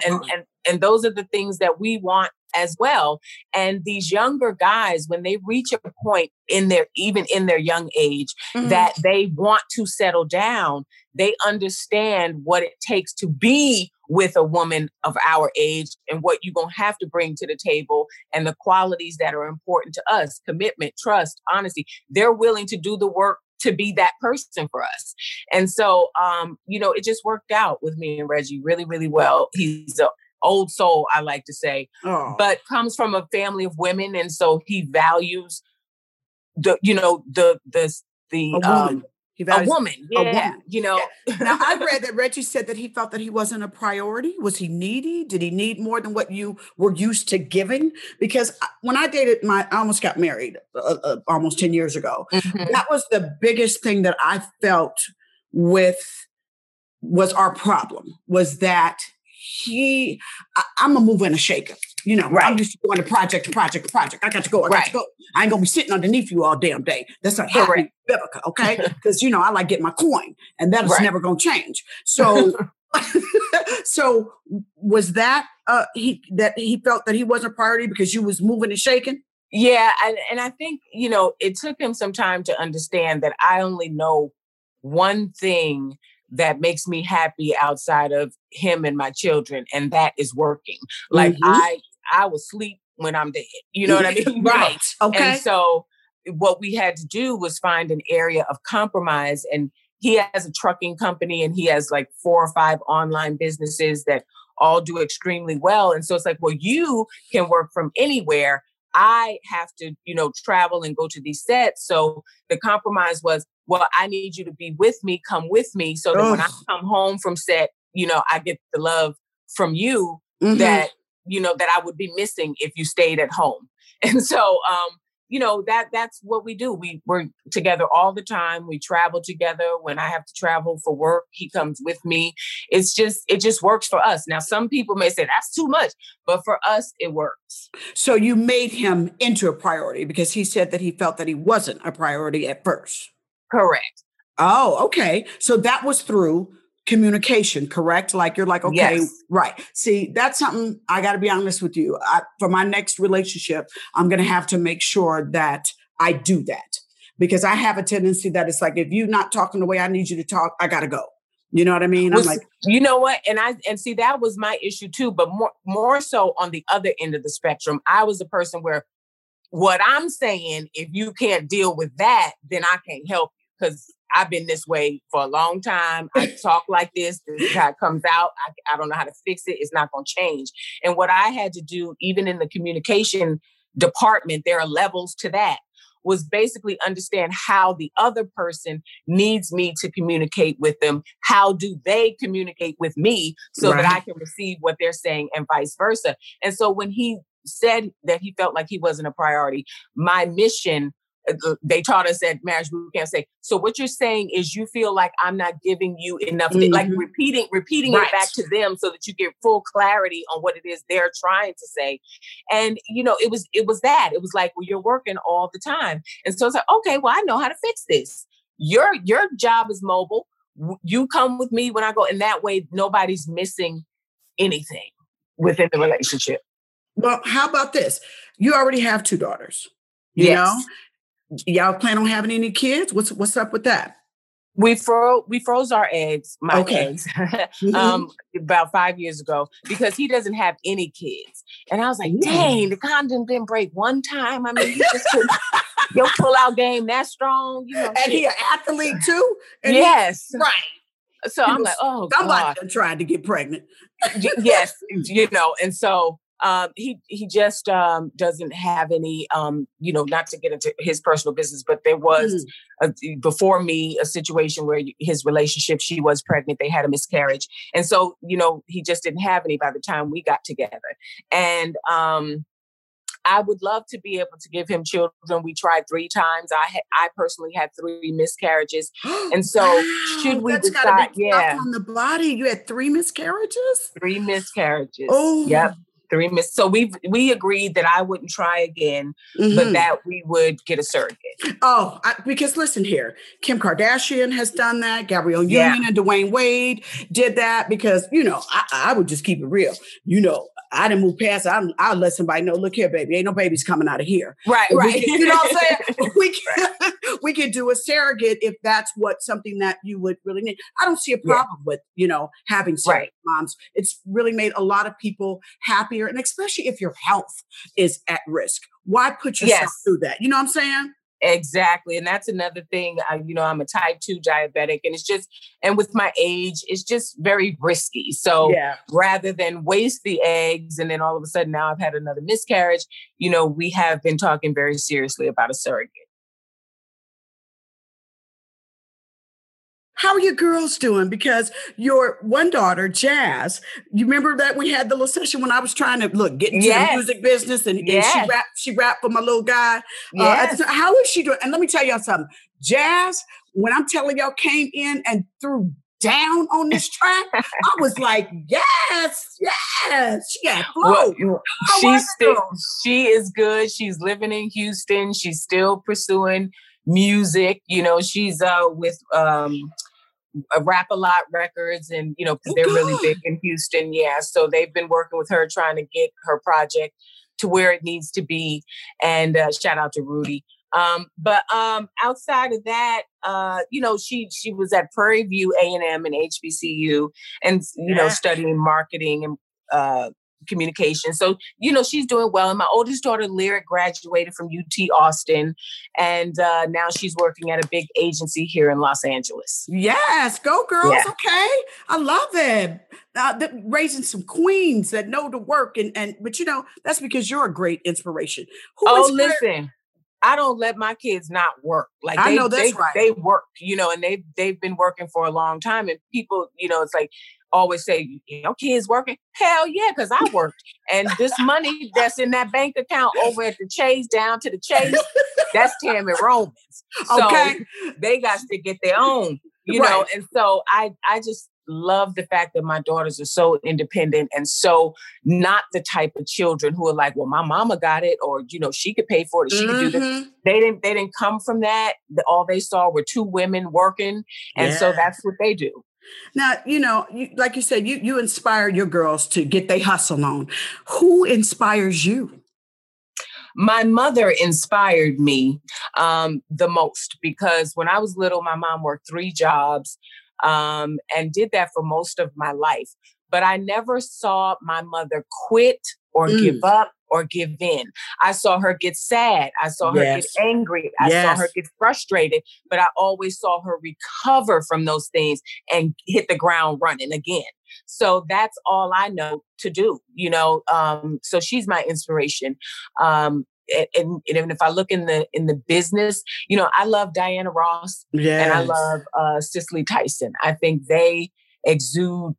and those are the things that we want as well. And these younger guys, when they reach a point even in their young age, mm-hmm. that they want to settle down, they understand what it takes to be with a woman of our age and what you're going to have to bring to the table and the qualities that are important to us, commitment, trust, honesty. They're willing to do the work to be that person for us. And so, you know, it just worked out with me and Reggie really, really well. He's an old soul, I like to say, but comes from a family of women. And so he values a woman. You know. Yeah. Now, I read that Reggie said that he felt that he wasn't a priority. Was he needy? Did he need more than what you were used to giving? Because when I dated I almost got married almost 10 years ago. Mm-hmm. That was the biggest thing that I felt was our problem, was that I'm a mover and a shaker. You know, right. I'm just going to project. I got to go. I ain't going to be sitting underneath you all damn day. That's not happening, Vivica, okay? Because, you know, I like getting my coin, and that is never going to change. So, so was that he felt that he wasn't a priority because you was moving and shaking? Yeah, and I think, you know, it took him some time to understand that I only know one thing that makes me happy outside of him and my children, and that is working. Like mm-hmm. I will sleep when I'm dead. You know what I mean? Right. Okay. And so what we had to do was find an area of compromise. And he has a trucking company and he has like 4 or 5 online businesses that all do extremely well. And so it's like, well, you can work from anywhere. I have to, you know, travel and go to these sets. So the compromise was, well, I need you to be with me, come with me. So that when I come home from set, you know, I get the love from you mm-hmm. that, you know, that I would be missing if you stayed at home. And so, you know, that's what we do. We're together all the time. We travel together. When I have to travel for work, he comes with me. It just works for us. Now, some people may say that's too much, but for us, it works. So you made him into a priority because he said that he felt that he wasn't a priority at first. Correct. Oh, okay. So that was through communication, correct? Like you're like, okay, yes. Right. See, that's something I got to be honest with you. For my next relationship, I'm going to have to make sure that I do that because I have a tendency that it's like, if you're not talking the way I need you to talk, I got to go. You know what I mean? Well, I'm like, you know what? And see, that was my issue too, but more so on the other end of the spectrum. I was the person where what I'm saying, if you can't deal with that, then I can't help you. Because I've been this way for a long time. I talk like this. This is how it comes out. I don't know how to fix it. It's not going to change. And what I had to do, even in the communication department, there are levels to that, was basically understand how the other person needs me to communicate with them. How do they communicate with me so that I can receive what they're saying and vice versa. And so when he said that he felt like he wasn't a priority, my mission, they taught us at Marriage Boot Camp, say, so what you're saying is you feel like I'm not giving you enough, mm-hmm. like repeating it back to them so that you get full clarity on what it is they're trying to say. And, you know, it was like, well, you're working all the time. And so it's like, okay, well, I know how to fix this. Your job is mobile. You come with me when I go. And that way, nobody's missing anything within the relationship. Well, how about this? You already have 2 daughters, you know? Y'all plan on having any kids? What's up with that? We froze our eggs, my eggs, mm-hmm. About 5 years ago because he doesn't have any kids. And I was like, dang, the condom didn't break one time. I mean, he just couldn't. your pull-out game that strong. You know, and shit. He an athlete too. And yes. Right. So I'm like, oh, somebody tried to get pregnant. Yes, you know, and so he just doesn't have any, you know, not to get into his personal business, but there was before me a situation where his relationship, she was pregnant, they had a miscarriage. And so, you know, he just didn't have any by the time we got together. And I would love to be able to give him children. We tried 3 times. I personally had 3 miscarriages. And so should we decide? Yeah. On the body, you had 3 miscarriages? 3 miscarriages. Oh, yep. 3 miscarriages. So we agreed that I wouldn't try again, but that we would get a surrogate. Oh, because listen here, Kim Kardashian has done that. Gabrielle Union and Dwayne Wade did that because, you know, I would just keep it real. You know, I didn't move past it. I'll let somebody know, look here, baby, ain't no babies coming out of here. Right, right. You know what I'm saying? We can do a surrogate if that's what something that you would really need. I don't see a problem with, you know, having surrogate moms. It's really made a lot of people happier. And especially if your health is at risk, why put yourself through that? You know what I'm saying? Exactly. And that's another thing. You know, I'm a type 2 diabetic and it's just, and with my age, it's just very risky. So rather than waste the eggs and then all of a sudden now I've had another miscarriage, you know, we have been talking very seriously about a surrogate. How are your girls doing? Because your one daughter, Jazz, you remember that we had the little session when I was trying to get into the music business and she rapped for my little guy. Yes. How is she doing? And let me tell y'all something. Jazz, when I'm telling y'all, came in and threw down on this track. I was like, yes, she got flow. Well, she is good. She's living in Houston. She's still pursuing music. You know, she's with a Rap-A-Lot Records, and you know, because they're really big in Houston. Yeah, so they've been working with her, trying to get her project to where it needs to be. And shout out to Rudy. But outside of that, you know, she was at Prairie View A&M and HBCU, and you know, studying marketing and communication. So, you know, she's doing well. And my oldest daughter, Lyric, graduated from UT Austin. And now she's working at a big agency here in Los Angeles. Yes. Go girls. Yeah. Okay. I love it. Raising some queens that know the work. But you know, that's because you're a great inspiration. Listen, I don't let my kids not work. Like I know that's right. They work, you know, and they've been working for a long time. And people, you know, it's like, always say, you know, kids working? Hell yeah, because I worked. And this money that's in that bank account over at the Chase, down to the Chase, that's Tami Roman's. So they got to get their own, you know. And so I just love the fact that my daughters are so independent and so not the type of children who are like, well, my mama got it, or, you know, she could pay for it, or she could do this. They didn't come from that. All they saw were 2 women working. And so that's what they do. Now, you know, like you said, you inspire your girls to get their hustle on. Who inspires you? My mother inspired me the most, because when I was little, my mom worked 3 jobs and did that for most of my life. But I never saw my mother quit or give up or give in. I saw her get sad. I saw her get angry. I saw her get frustrated, but I always saw her recover from those things and hit the ground running again. So that's all I know to do, you know? So she's my inspiration. And even if I look in the business, you know, I love Diana Ross and I love Cicely Tyson. I think they exude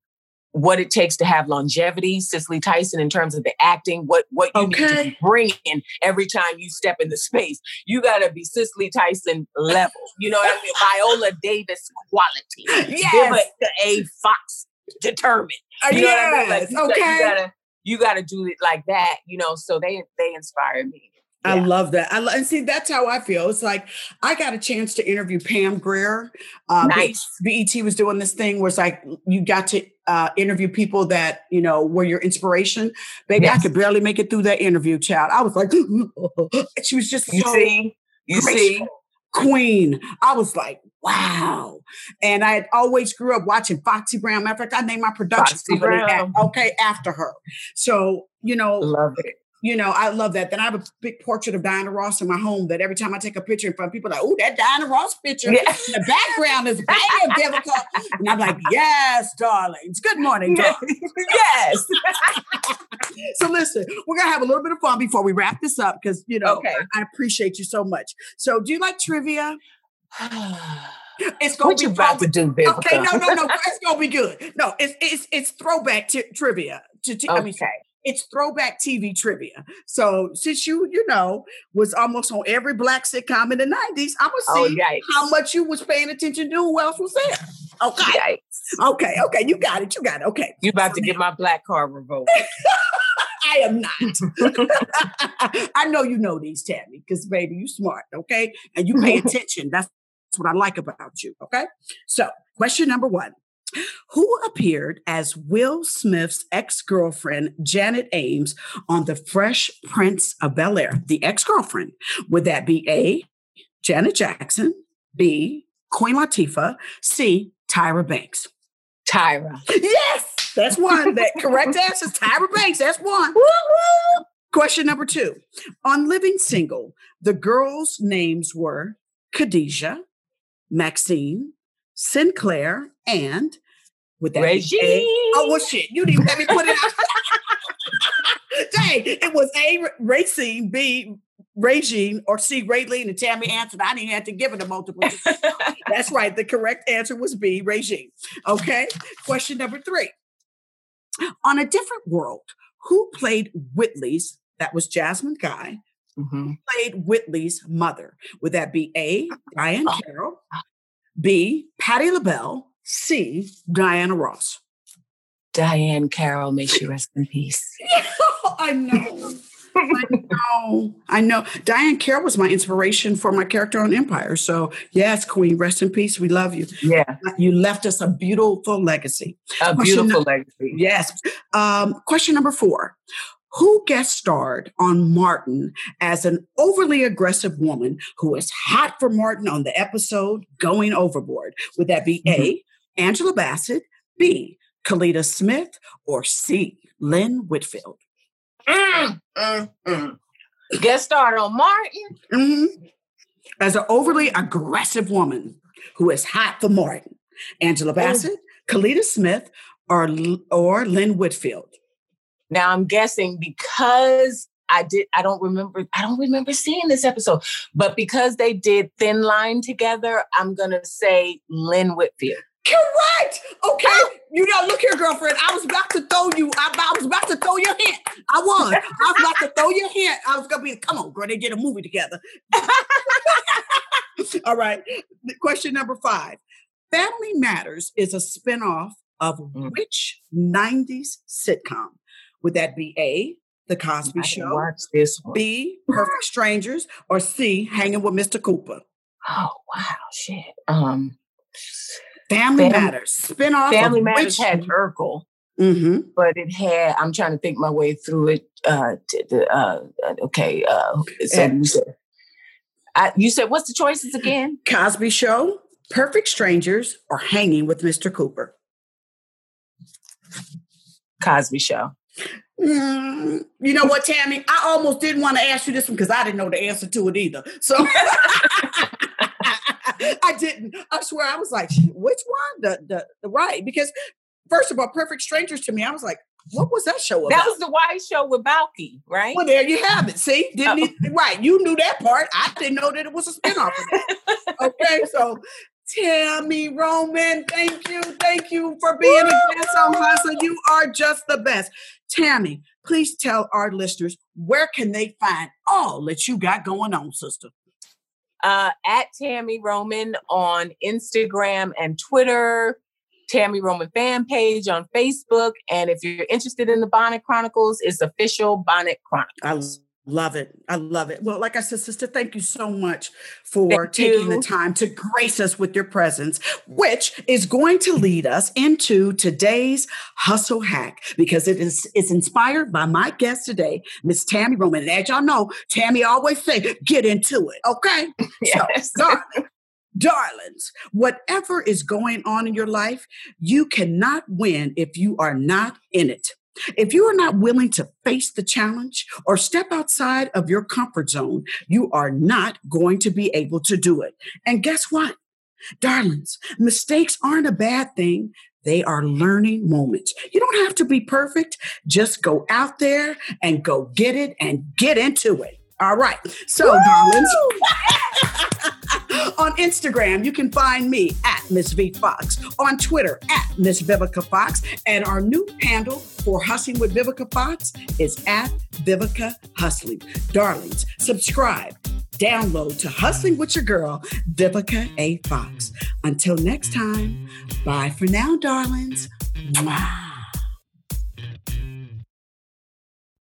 what it takes to have longevity. Cicely Tyson, in terms of the acting, what you need to bring in every time you step in the space. You got to be Cicely Tyson level. You know what I mean? Viola Davis quality. Yes. Vivica A. Fox determined. You know what I mean? Like, you gotta do it like that, you know? So they inspire me. Yeah. I love that. And see, that's how I feel. It's like, I got a chance to interview Pam Grier. Nice. BET was doing this thing where it's like, you got to interview people that, you know, were your inspiration. Baby, I could barely make it through that interview, child. I was like, she was just you see? Queen. I was like, wow. And I had always grew up watching Foxy Brown. Matter of fact, I named my production company after her. So, you know, love it. you know, I love that. Then I have a big portrait of Diana Ross in my home that every time I take a picture in front, people are like, oh, that Diana Ross picture in the background is banging, Vivica. And I'm like, yes, darlings. Good morning, darling. Yes. So listen, we're going to have a little bit of fun before we wrap this up because, you know, okay. I appreciate you so much. So do you like trivia? It's going to be about to do, Vivica. Okay, no. It's going to be good. No, it's throwback trivia. I mean, it's throwback TV trivia. So since you know, was almost on every black sitcom in the 90s, I'm going to see how much you was paying attention to who else was there. Okay. Yikes. Okay. You got it. Okay. You about to get my black card revoked. I am not. I know you know these, Tami, because baby, you smart, okay? And you pay attention. That's what I like about you, okay? So question number one. Who appeared as Will Smith's ex-girlfriend, Janet Ames, on The Fresh Prince of Bel-Air? The ex-girlfriend. Would that be A, Janet Jackson, B, Queen Latifah, C, Tyra Banks? Tyra. Yes, that's one. That correct answer is Tyra Banks. That's one. Woo-hoo! Question number two. On Living Single, the girls' names were Khadijah, Maxine, Sinclair, and with that Reggie. Oh, well, shit. You didn't let me put it out. Dang, it was A, Racine, B, Regine, or C, Raylene, and Tami answered. I didn't have to give it a multiple. That's right. The correct answer was B, Regine. Okay. Question number three. On A Different World, who played Whitley's? That was Jasmine Guy. Who played Whitley's mother? Would that be A, Diane Carroll, B, Patti LaBelle, C, Diana Ross? Diane Carroll, may she rest in peace. I know. Diane Carroll was my inspiration for my character on Empire. So yes, Queen, rest in peace. We love you. Yeah. You left us a beautiful legacy. A beautiful legacy. Yes. Question number four. Who guest starred on Martin as an overly aggressive woman who is hot for Martin on the episode Going Overboard? Would that be A, Angela Bassett, B, Kalita Smith, or C, Lynn Whitfield? Guest starred on Martin? As an overly aggressive woman who is hot for Martin. Angela Bassett, Kalita Smith, or Lynn Whitfield? Now I'm guessing because I don't remember seeing this episode, but because they did Thin Line together, I'm going to say Lynn Whitfield. Correct. Okay. You know, look here, girlfriend. I was about to throw your hint. I was about to throw your hint. I was going to be, come on, girl, they did a movie together. All right. Question number five. Family Matters is a spinoff of which 90s sitcom? Would that be A, The Cosby Show, watch this one. B, Perfect Strangers, or C, Hanging with Mr. Cooper? Oh, wow, shit. Family Matters. Spinoff. Family Matters had Urkel, but it had, I'm trying to think my way through it. You said, what's the choices again? Cosby Show, Perfect Strangers, or Hanging with Mr. Cooper? Cosby Show. You know what, Tami? I almost didn't want to ask you this one because I didn't know the answer to it either. So I didn't. I swear, I was like, which one? The right. Because first of all, Perfect Strangers to me, I was like, what was that show about? That was the Wise Show with Balky, right? Well, there you have it. See? Right. You knew that part. I didn't know that it was a spinoff of that. Okay, so Tami Roman, thank you for being a guest on Hustling. You are just the best. Tami, please tell our listeners, where can they find all that you got going on, sister? At Tami Roman on Instagram and Twitter, Tami Roman fan page on Facebook. And if you're interested in the Bonnet Chronicles, it's official Bonnet Chronicles. I love it. Well, like I said, sister, thank you so much for taking the time to grace us with your presence, which is going to lead us into today's hustle hack, because it's inspired by my guest today, Miss Tami Roman. And as y'all know, Tami always say, get into it. Okay. Yes. So, darlings, whatever is going on in your life, you cannot win if you are not in it. If you are not willing to face the challenge or step outside of your comfort zone, you are not going to be able to do it. And guess what? Darlings, mistakes aren't a bad thing. They are learning moments. You don't have to be perfect. Just go out there and go get it and get into it. All right. So, woo! Darlings, on Instagram, you can find me at Miss V Fox, on Twitter at Miss Vivica Fox, and our new handle for Hustling with Vivica Fox is at Vivica Hustling. Darlings, subscribe, download to Hustling with your girl, Vivica A. Fox. Until next time, bye for now, darlings. Mwah.